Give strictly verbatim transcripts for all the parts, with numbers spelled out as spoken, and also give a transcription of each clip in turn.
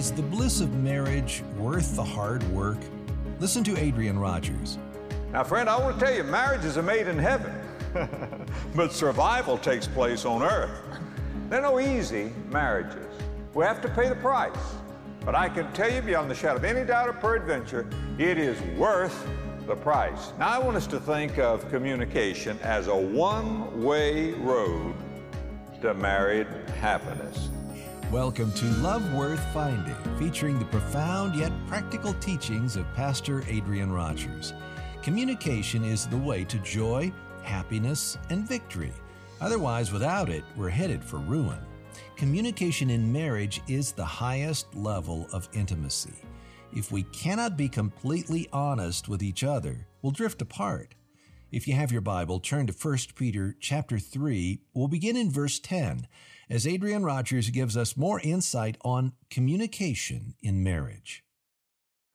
Is the bliss of marriage worth the hard work? Listen to Adrian Rogers. Now, friend, I want to tell you, marriages are made in heaven, but survival takes place on earth. There are no easy marriages. We have to pay the price. But I can tell you beyond the shadow of any doubt or peradventure, it is worth the price. Now, I want us to think of communication as a one-way road to married happiness. Welcome to Love Worth Finding, featuring the profound yet practical teachings of Pastor Adrian Rogers. Communication is the way to joy, happiness, and victory. Otherwise, without it, we're headed for ruin. Communication in marriage is the highest level of intimacy. If we cannot be completely honest with each other, we'll drift apart. If you have your Bible, turn to First Peter chapter three. We'll begin in verse ten, as Adrian Rogers gives us more insight on communication in marriage.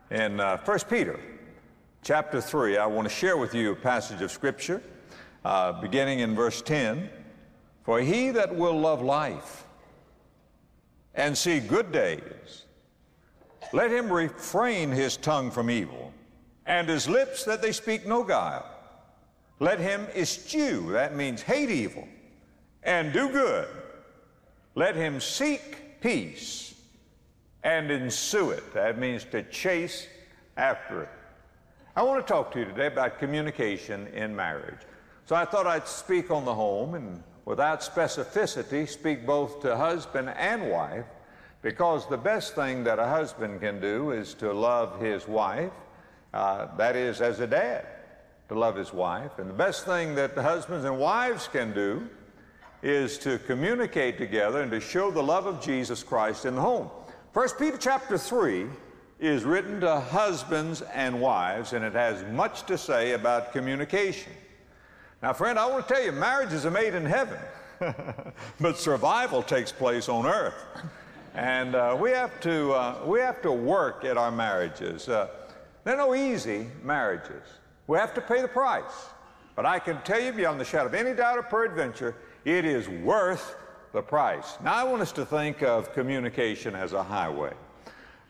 In uh, First Peter chapter three, I want to share with you a passage of Scripture, uh, beginning in verse ten. For he that will love life and see good days, let him refrain his tongue from evil, and his lips that they speak no guile. Let him eschew, that means hate evil, and do good. Let him seek peace and ensue it, that means to chase after it. I want to talk to you today about communication in marriage. So I thought I'd speak on the home and without specificity speak both to husband and wife, because the best thing that a husband can do is to love his wife, uh, that is as a dad. To love his wife. And the best thing that the husbands and wives can do is to communicate together and to show the love of Jesus Christ in the home. First Peter chapter three is written to husbands and wives, and it has much to say about communication. Now, friend, I want to tell you, marriages are made in heaven, but survival takes place on earth. And uh, we have to uh, we have to work at our marriages. Uh, there are no easy marriages. We have to pay the price. But I can tell you beyond the shadow of any doubt or peradventure, it is worth the price. Now, I want us to think of communication as a highway.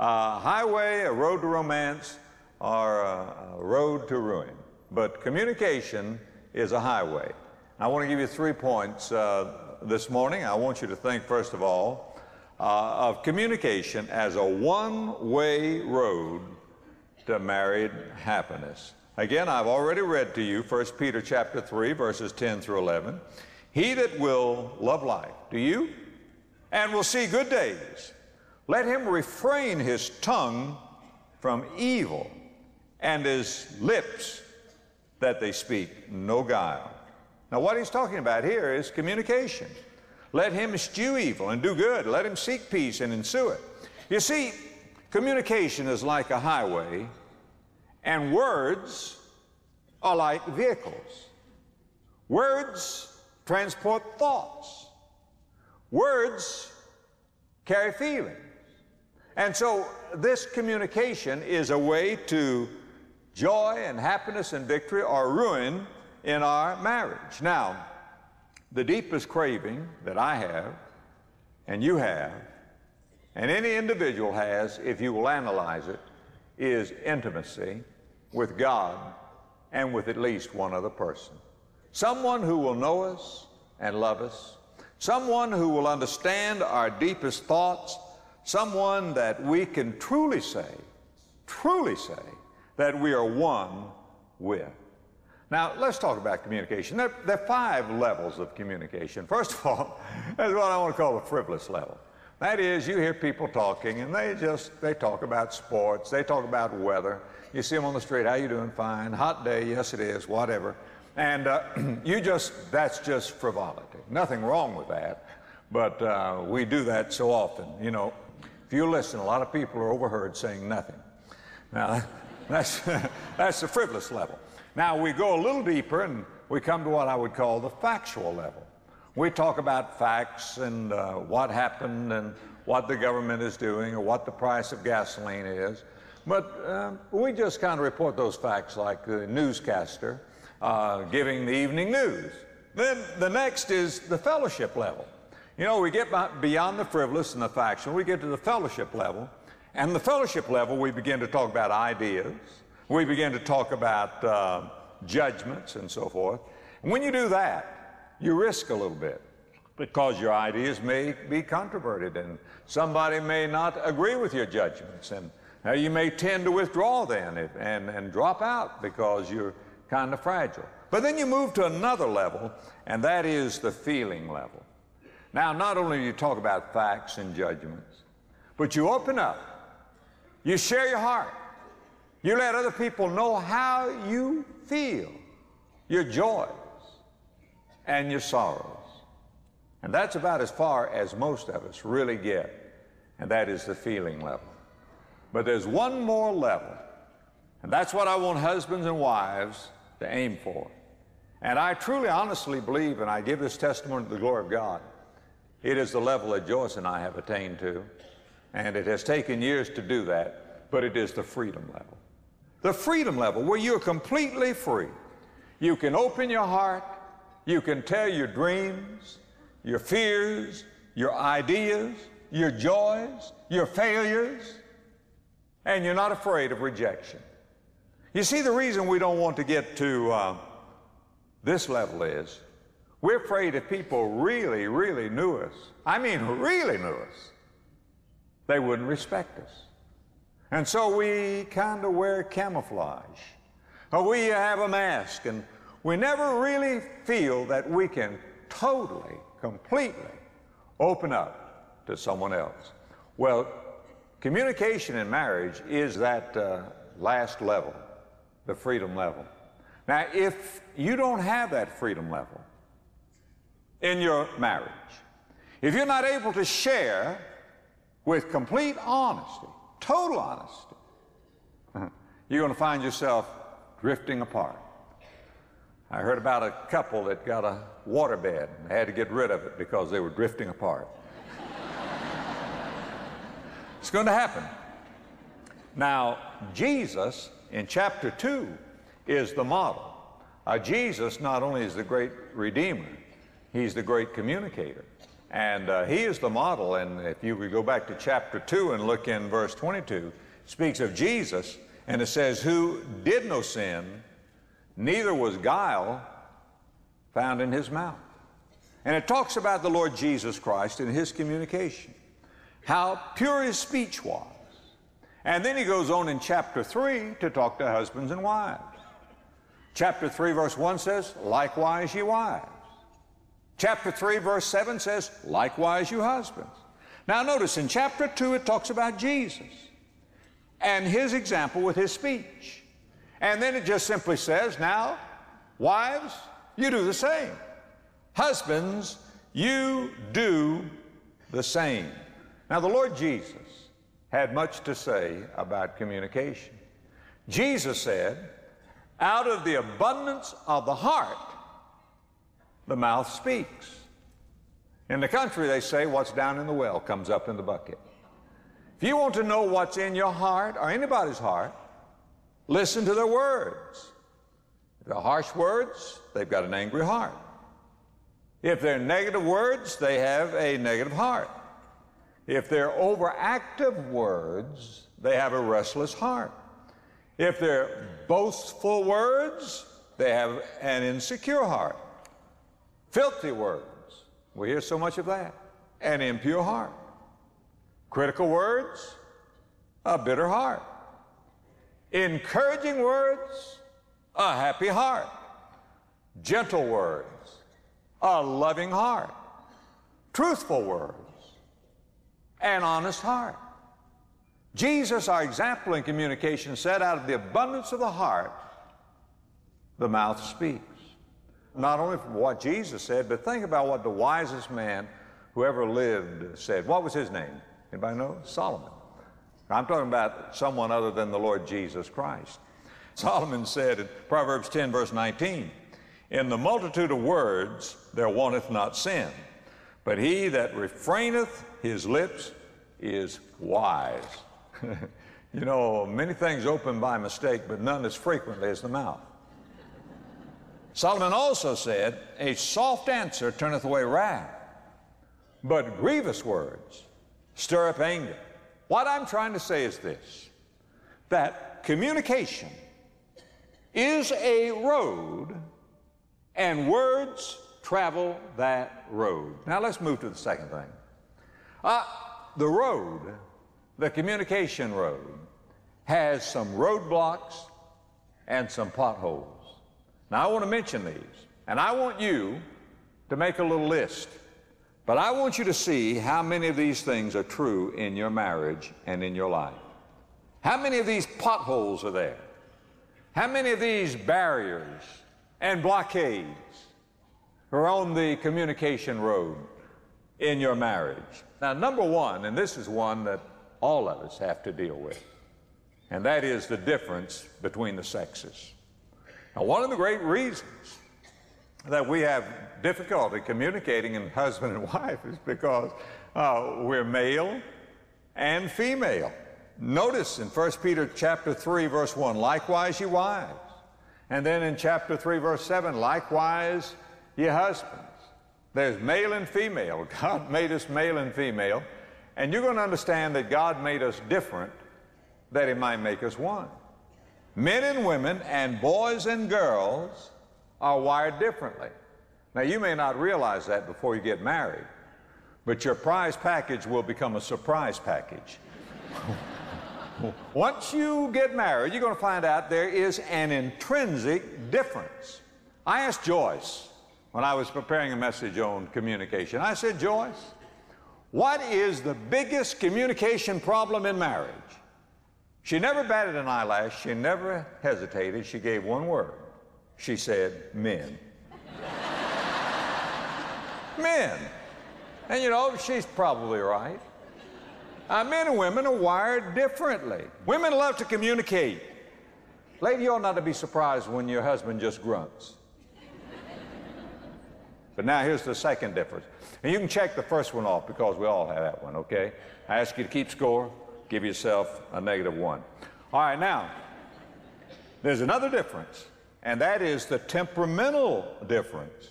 A highway, a road to romance, or a road to ruin. But communication is a highway. I want to give you three points uh, this morning. I want you to think, first of all, uh, of communication as a one-way road to married happiness. Again, I've already read to you First Peter chapter three, verses ten through eleven. He that will love life, do you? And will see good days. Let him refrain his tongue from evil, and his lips that they speak no guile. Now, what he's talking about here is communication. Let him eschew evil and do good. Let him seek peace and ensue it. You see, communication is like a highway, and words are like vehicles. Words transport thoughts. Words carry feelings. And so this communication is a way to joy and happiness and victory or ruin in our marriage. Now, the deepest craving that I have, and you have, and any individual has, if you will analyze it, is intimacy with God and with at least one other person. Someone who will know us and love us. Someone who will understand our deepest thoughts. Someone that we can truly say, truly say, that we are one with. Now, let's talk about communication. There, there are five levels of communication. First of all, that's what I want to call the frivolous level. That is, you hear people talking, and they just, they talk about sports, they talk about weather. You see them on the street, how you doing? Fine. Hot day, yes it is, whatever. And uh, you just, that's just frivolity. Nothing wrong with that, but uh, we do that so often. You know, if you listen, a lot of people are overheard saying nothing. Now, that's, that's the frivolous level. Now, we go a little deeper, and we come to what I would call the factual level. We talk about facts and uh, what happened and what the government is doing or what the price of gasoline is. But um, we just kind of report those facts like the newscaster uh, giving the evening news. Then the next is the fellowship level. You know, we get beyond the frivolous and the factual. We get to the fellowship level, And the fellowship level, we begin to talk about ideas. We begin to talk about uh, judgments and so forth. And when you do that, you risk a little bit, because your ideas may be controverted and somebody may not agree with your judgments. And uh, you may tend to withdraw then if, and, and drop out because you're kind of fragile. But then you move to another level, and that is the feeling level. Now, not only do you talk about facts and judgments, but you open up. You share your heart. You let other people know how you feel, your joys and your sorrows. And that's about as far as most of us really get, and that is the feeling level. But there's one more level, and that's what I want husbands and wives to aim for. And I truly, honestly believe, and I give this testimony to the glory of God, it is the level that Joyce and I have attained to. And it has taken years to do that, but it is the freedom level. The freedom level where you're completely free. You can open your heart. You can tell your dreams, your fears, your ideas, your joys, your failures, and you're not afraid of rejection. You see, the reason we don't want to get to uh, this level is we're afraid if people really, really knew us, I mean really knew us, they wouldn't respect us. And so we kind of wear camouflage. Or we have a mask, and we never really feel that we can totally, completely open up to someone else. Well, communication in marriage is that uh, last level, the freedom level. Now, if you don't have that freedom level in your marriage, if you're not able to share with complete honesty, total honesty, you're going to find yourself drifting apart. I heard about a couple that got a waterbed and had to get rid of it because they were drifting apart. It's going to happen. Now, Jesus in chapter two is the model. Uh, Jesus not only is the great redeemer, he's the great communicator. And uh, he is the model, and if you would go back to chapter two and look in verse twenty-two, it speaks of Jesus, and it says, who did no sin, neither was guile found in his mouth. And it talks about the Lord Jesus Christ and his communication, how pure his speech was. And then he goes on in chapter three to talk to husbands and wives. Chapter three, verse one says, likewise ye wives. Chapter three, verse seven says, likewise you husbands. Now notice, in chapter two, it talks about Jesus and his example with his speech. And then it just simply says, now, wives, you do the same. Husbands, you do the same. Now, the Lord Jesus had much to say about communication. Jesus said, out of the abundance of the heart, the mouth speaks. In the country, they say, what's down in the well comes up in the bucket. If you want to know what's in your heart or anybody's heart, listen to their words. If they're harsh words, they've got an angry heart. If they're negative words, they have a negative heart. If they're overactive words, they have a restless heart. If they're boastful words, they have an insecure heart. Filthy words, we hear so much of that. An impure heart. Critical words, a bitter heart. Encouraging words, a happy heart. Gentle words, a loving heart. Truthful words, an honest heart. Jesus, our example in communication, said, out of the abundance of the heart, the mouth speaks. Not only from what Jesus said, but think about what the wisest man who ever lived said. What was his name? Anybody know? Solomon. I'm talking about someone other than the Lord Jesus Christ. Solomon said in Proverbs ten, verse nineteen, in the multitude of words there wanteth not sin, but he that refraineth his lips is wise. You know, many things open by mistake, but none as frequently as the mouth. Solomon also said, a soft answer turneth away wrath, but grievous words stir up anger. What I'm trying to say is this, that communication is a road, and words travel that road. Now let's move to the second thing. Uh, the road, the communication road, has some roadblocks and some potholes. Now I want to mention these, and I want you to make a little list, but I want you to see how many of these things are true in your marriage and in your life. How many of these potholes are there? How many of these barriers and blockades are on the communication road in your marriage? Now, number one, and this is one that all of us have to deal with, and that is the difference between the sexes. Now, one of the great reasons that we have difficulty communicating in husband and wife is because uh, we're male and female. Notice in First Peter chapter three, verse one, likewise ye wives. And then in chapter three, verse seven, likewise ye husbands. There's male and female. God made us male and female. And you're going to understand that God made us different, that He might make us one. Men and women and boys and girls are wired differently. Now, you may not realize that before you get married, but your prize package will become a surprise package. Once you get married, you're going to find out there is an intrinsic difference. I asked Joyce when I was preparing a message on communication. I said, Joyce, what is the biggest communication problem in marriage? She never batted an eyelash. She never hesitated. She gave one word. She said, men. Men. And, you know, she's probably right. Uh, men and women are wired differently. Women love to communicate. Lady, you ought not to be surprised when your husband just grunts. But now here's the second difference. And you can check the first one off because we all have that one, okay? I ask you to keep score. Give yourself a negative one. All right, now, there's another difference, and that is the temperamental difference.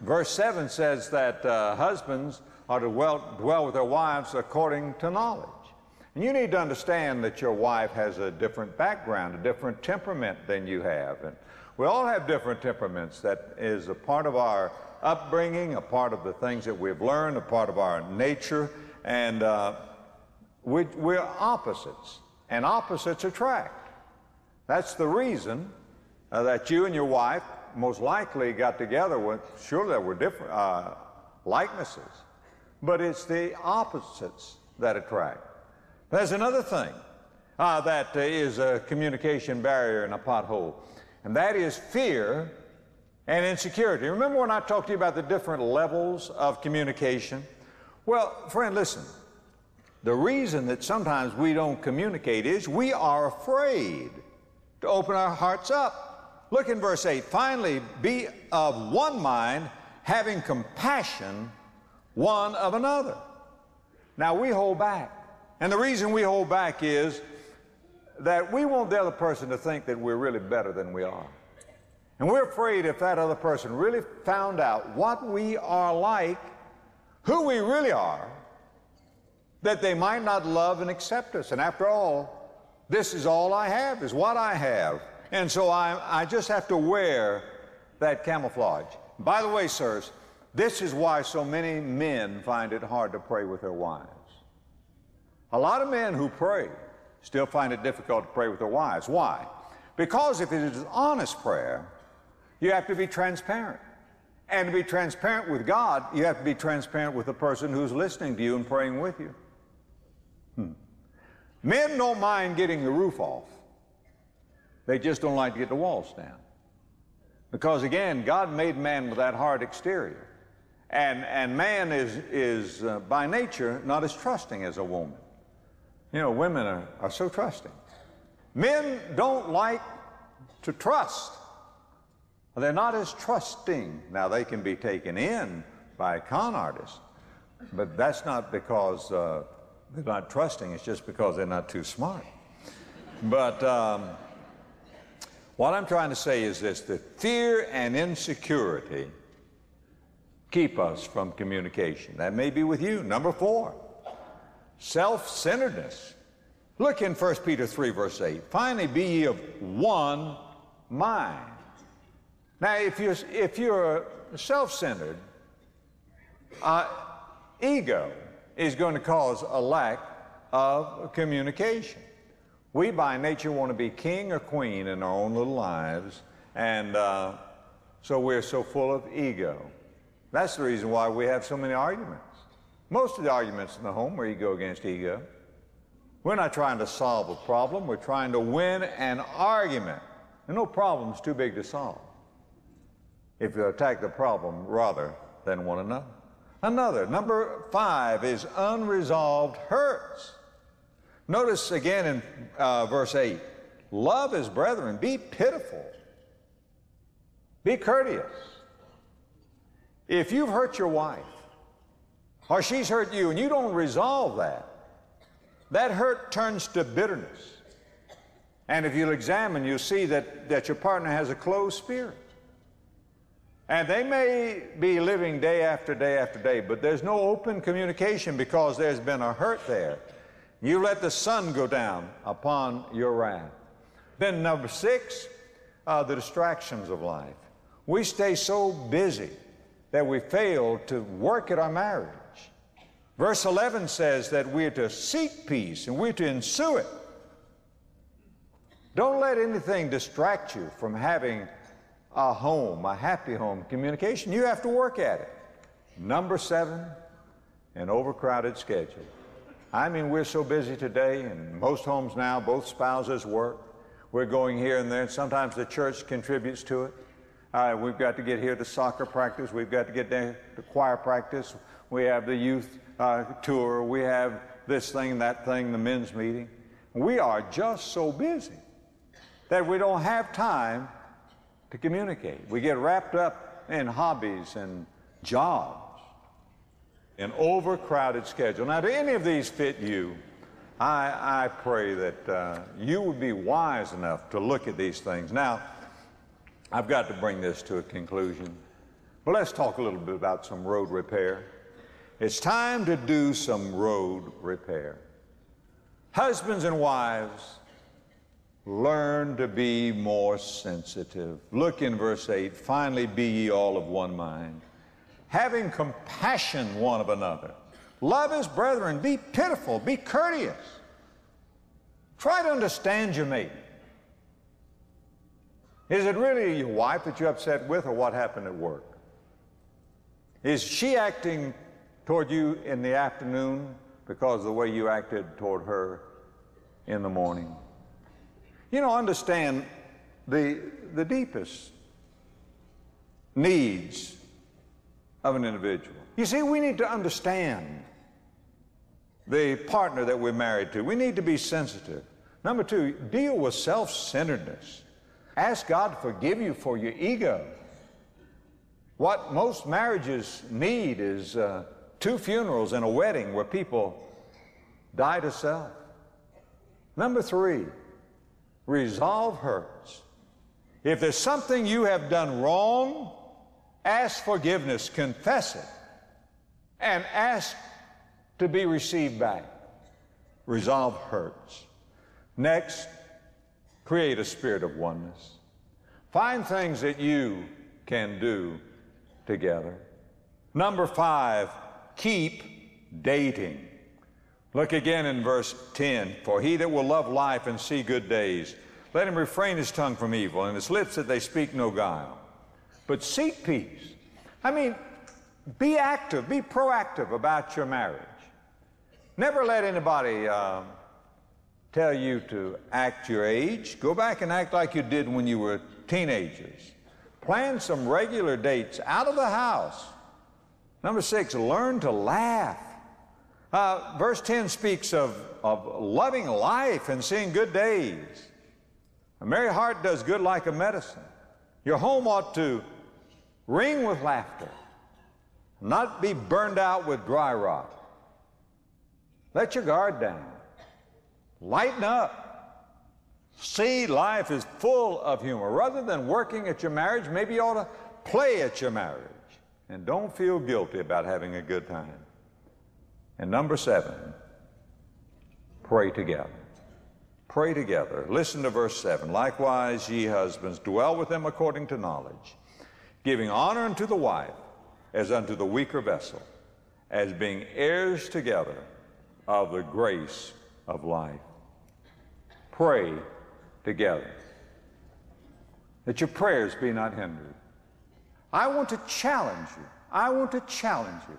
Verse seven says that uh, husbands are to dwell, dwell with their wives according to knowledge. And you need to understand that your wife has a different background, a different temperament than you have. And we all have different temperaments. That is a part of our upbringing, a part of the things that we've learned, a part of our nature, and uh, we, we're opposites, and opposites attract. That's the reason uh, that you and your wife most likely got together with, surely there were different uh, likenesses, but it's the opposites that attract. There's another thing uh, that uh, is a communication barrier and a pothole, and that is fear and insecurity. Remember when I talked to you about the different levels of communication? Well, friend, listen, the reason that sometimes we don't communicate is we are afraid to open our hearts up. Look in verse eight, finally, be of one mind, having compassion one of another. Now, we hold back. And the reason we hold back is that we want the other person to think that we're really better than we are. And we're afraid if that other person really found out what we are like, who we really are, that they might not love and accept us. And after all, this is all I have, is what I have. And so I, I just have to wear that camouflage. By the way, sirs, this is why so many men find it hard to pray with their wives. A lot of men who pray still find it difficult to pray with their wives. Why? Because if it is honest prayer, you have to be transparent. And to be transparent with God, you have to be transparent with the person who's listening to you and praying with you. Hmm. Men don't mind getting the roof off. They just don't like to get the walls down. Because, again, God made man with that hard exterior. And, and man is, is uh, by nature, not as trusting as a woman. You know, women are, are so trusting. Men don't like to trust. They're not as trusting. Now, they can be taken in by con artists, but that's not because uh, they're not trusting. It's just because they're not too smart. But um, what I'm trying to say is this, that fear and insecurity keep us from communication. That may be with you. Number four, self-centeredness. Look in First Peter three, verse eight. Finally, be ye of one mind. Now, if you're, if you're self-centered, uh, ego is going to cause a lack of communication. We, by nature, want to be king or queen in our own little lives, and uh, so we're so full of ego. That's the reason why we have so many arguments. Most of the arguments in the home are ego against ego. We're not trying to solve a problem. We're trying to win an argument. And no problem's too big to solve if you attack the problem rather than one another. Another, number five, is unresolved hurts. Notice again in uh, verse eight, love as brethren, be pitiful, be courteous. If you've hurt your wife or she's hurt you and you don't resolve that, that hurt turns to bitterness. And if you'll examine, you'll see that, that your partner has a closed spirit. And they may be living day after day after day, but there's no open communication because there's been a hurt there. You let the sun go down upon your wrath. Then number six, uh, the distractions of life. We stay so busy that we fail to work at our marriage. Verse eleven says that we're to seek peace and we're to ensue it. Don't let anything distract you from having a home, a happy home communication. You have to work at it. Number seven, an overcrowded schedule. I mean, we're so busy today, and most homes now, both spouses work. We're going here and there, and sometimes the church contributes to it. Uh, we've got to get here to soccer practice. We've got to get there to choir practice. We have the youth uh, tour. We have this thing, that thing, the men's meeting. We are just so busy that we don't have time to communicate. We get wrapped up in hobbies and jobs, an overcrowded schedule. Now, do any of these fit you? I, I pray that uh, you would be wise enough to look at these things. Now, I've got to bring this to a conclusion. But let's talk a little bit about some road repair. It's time to do some road repair. Husbands and wives, learn to be more sensitive. Look in verse eight, finally be ye all of one mind, having compassion one of another. Love as brethren, be pitiful, be courteous. Try to understand your mate. Is it really your wife that you're upset with, or what happened at work? Is she acting toward you in the afternoon because of the way you acted toward her in the morning? You know, understand the, the deepest needs of an individual. You see, we need to understand the partner that we're married to. We need to be sensitive. Number two, deal with self-centeredness. Ask God to forgive you for your ego. What most marriages need is uh, two funerals and a wedding where people die to self. Number three, resolve hurts. If there's something you have done wrong, ask forgiveness, confess it, and ask to be received back. Resolve hurts. Next, create a spirit of oneness. Find things that you can do together. Number five, keep dating. Look again in verse ten, for he that will love life and see good days, let him refrain his tongue from evil and his lips that they speak no guile. But seek peace. I mean, be active, be proactive about your marriage. Never let anybody uh, tell you to act your age. Go back and act like you did when you were teenagers. Plan some regular dates out of the house. Number six, learn to laugh. Uh, verse ten speaks of, of loving life and seeing good days. A merry heart does good like a medicine. Your home ought to ring with laughter, not be burned out with dry rot. Let your guard down. Lighten up. See, life is full of humor. Rather than working at your marriage, maybe you ought to play at your marriage. And don't feel guilty about having a good time. And number seven, Pray together. Pray together. Listen to verse seven. Likewise, ye husbands, dwell with them according to knowledge, giving honor unto the wife as unto the weaker vessel, as being heirs together of the grace of life. Pray together, that your prayers be not hindered. I want to challenge you. I want to challenge you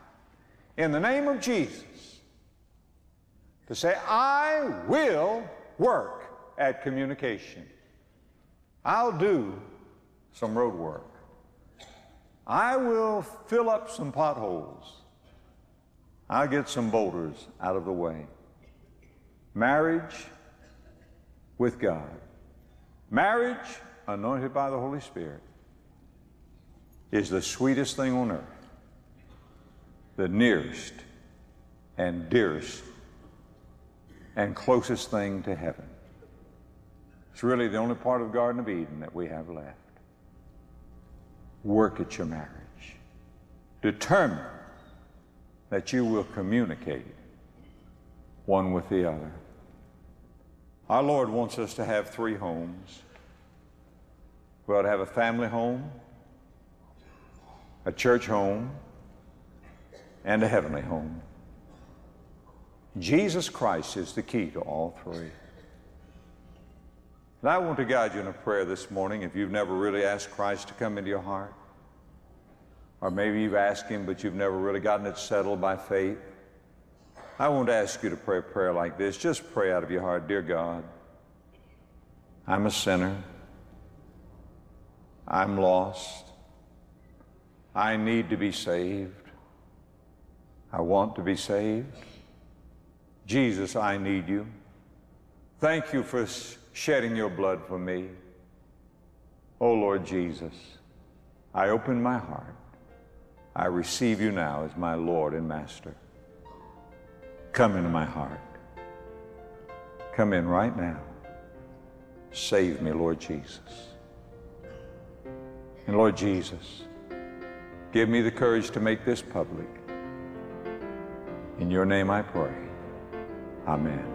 in the name of Jesus to say, I will work at communication. I'll do some road work. I will fill up some potholes. I'll get some boulders out of the way. Marriage with God. Marriage anointed by the Holy Spirit is the sweetest thing on earth, the nearest and dearest and closest thing to heaven. It's really the only part of the Garden of Eden that we have left. Work at your marriage. Determine that you will communicate one with the other. Our Lord wants us to have three homes. We ought to have a family home, a church home, and a heavenly home. Jesus Christ is the key to all three. And I want to guide you in a prayer this morning if you've never really asked Christ to come into your heart. Or maybe you've asked Him, but you've never really gotten it settled by faith. I want to ask you to pray a prayer like this. Just pray out of your heart. Dear God, I'm a sinner. I'm lost. I need to be saved. I want to be saved. Jesus, I need you. Thank you for shedding your blood for me. Oh, Lord Jesus, I open my heart. I receive you now as my Lord and Master. Come into my heart. Come in right now. Save me, Lord Jesus. And Lord Jesus, give me the courage to make this public. In your name I pray. Amen.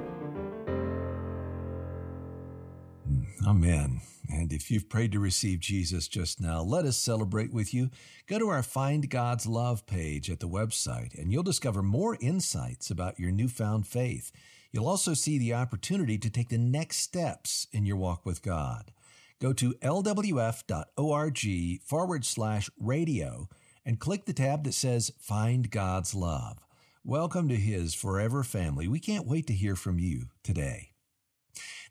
Amen. And if you've prayed to receive Jesus just now, let us celebrate with you. Go to our Find God's Love page at the website, and you'll discover more insights about your newfound faith. You'll also see the opportunity to take the next steps in your walk with God. Go to lwf.org forward slash radio and click the tab that says Find God's Love. Welcome to His forever family. We can't wait to hear from you today.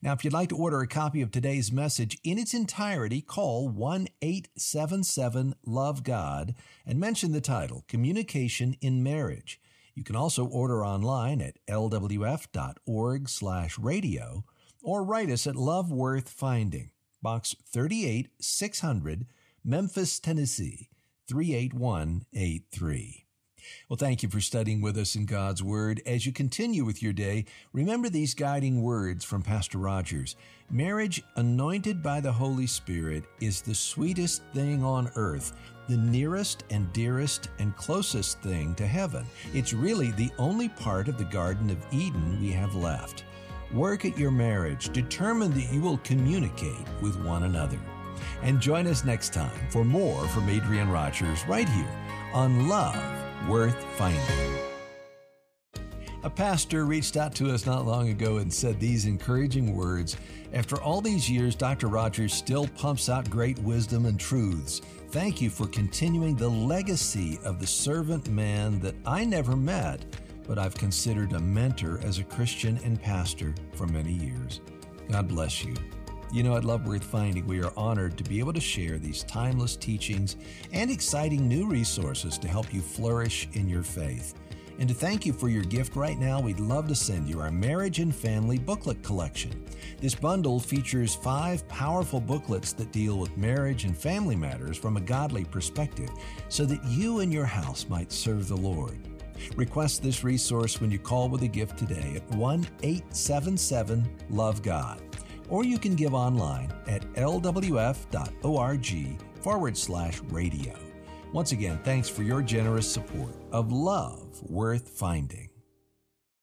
Now, if you'd like to order a copy of today's message in its entirety, call one eight seven seven love god and mention the title, Communication in Marriage. You can also order online at lwf.org slash radio or write us at Love Worth Finding, Box thirty-eight six hundred, Memphis, Tennessee, three eight one eight three. Well, thank you for studying with us in God's Word. As you continue with your day, remember these guiding words from Pastor Rogers. Marriage anointed by the Holy Spirit is the sweetest thing on earth, the nearest and dearest and closest thing to heaven. It's really the only part of the Garden of Eden we have left. Work at your marriage. Determine that you will communicate with one another. And join us next time for more from Adrian Rogers right here on Love Worth Finding. A pastor reached out to us not long ago and said these encouraging words. After all these years, Doctor Rogers still pumps out great wisdom and truths. Thank you for continuing the legacy of the servant man that I never met, but I've considered a mentor as a Christian and pastor for many years. God bless you. You know, at Love Worth Finding, we are honored to be able to share these timeless teachings and exciting new resources to help you flourish in your faith. And to thank you for your gift right now, we'd love to send you our Marriage and Family Booklet Collection. This bundle features five powerful booklets that deal with marriage and family matters from a godly perspective so that you and your house might serve the Lord. Request this resource when you call with a gift today at one eight seven seven love god. Or you can give online at lwf.org forward slash radio. Once again, thanks for your generous support of Love Worth Finding.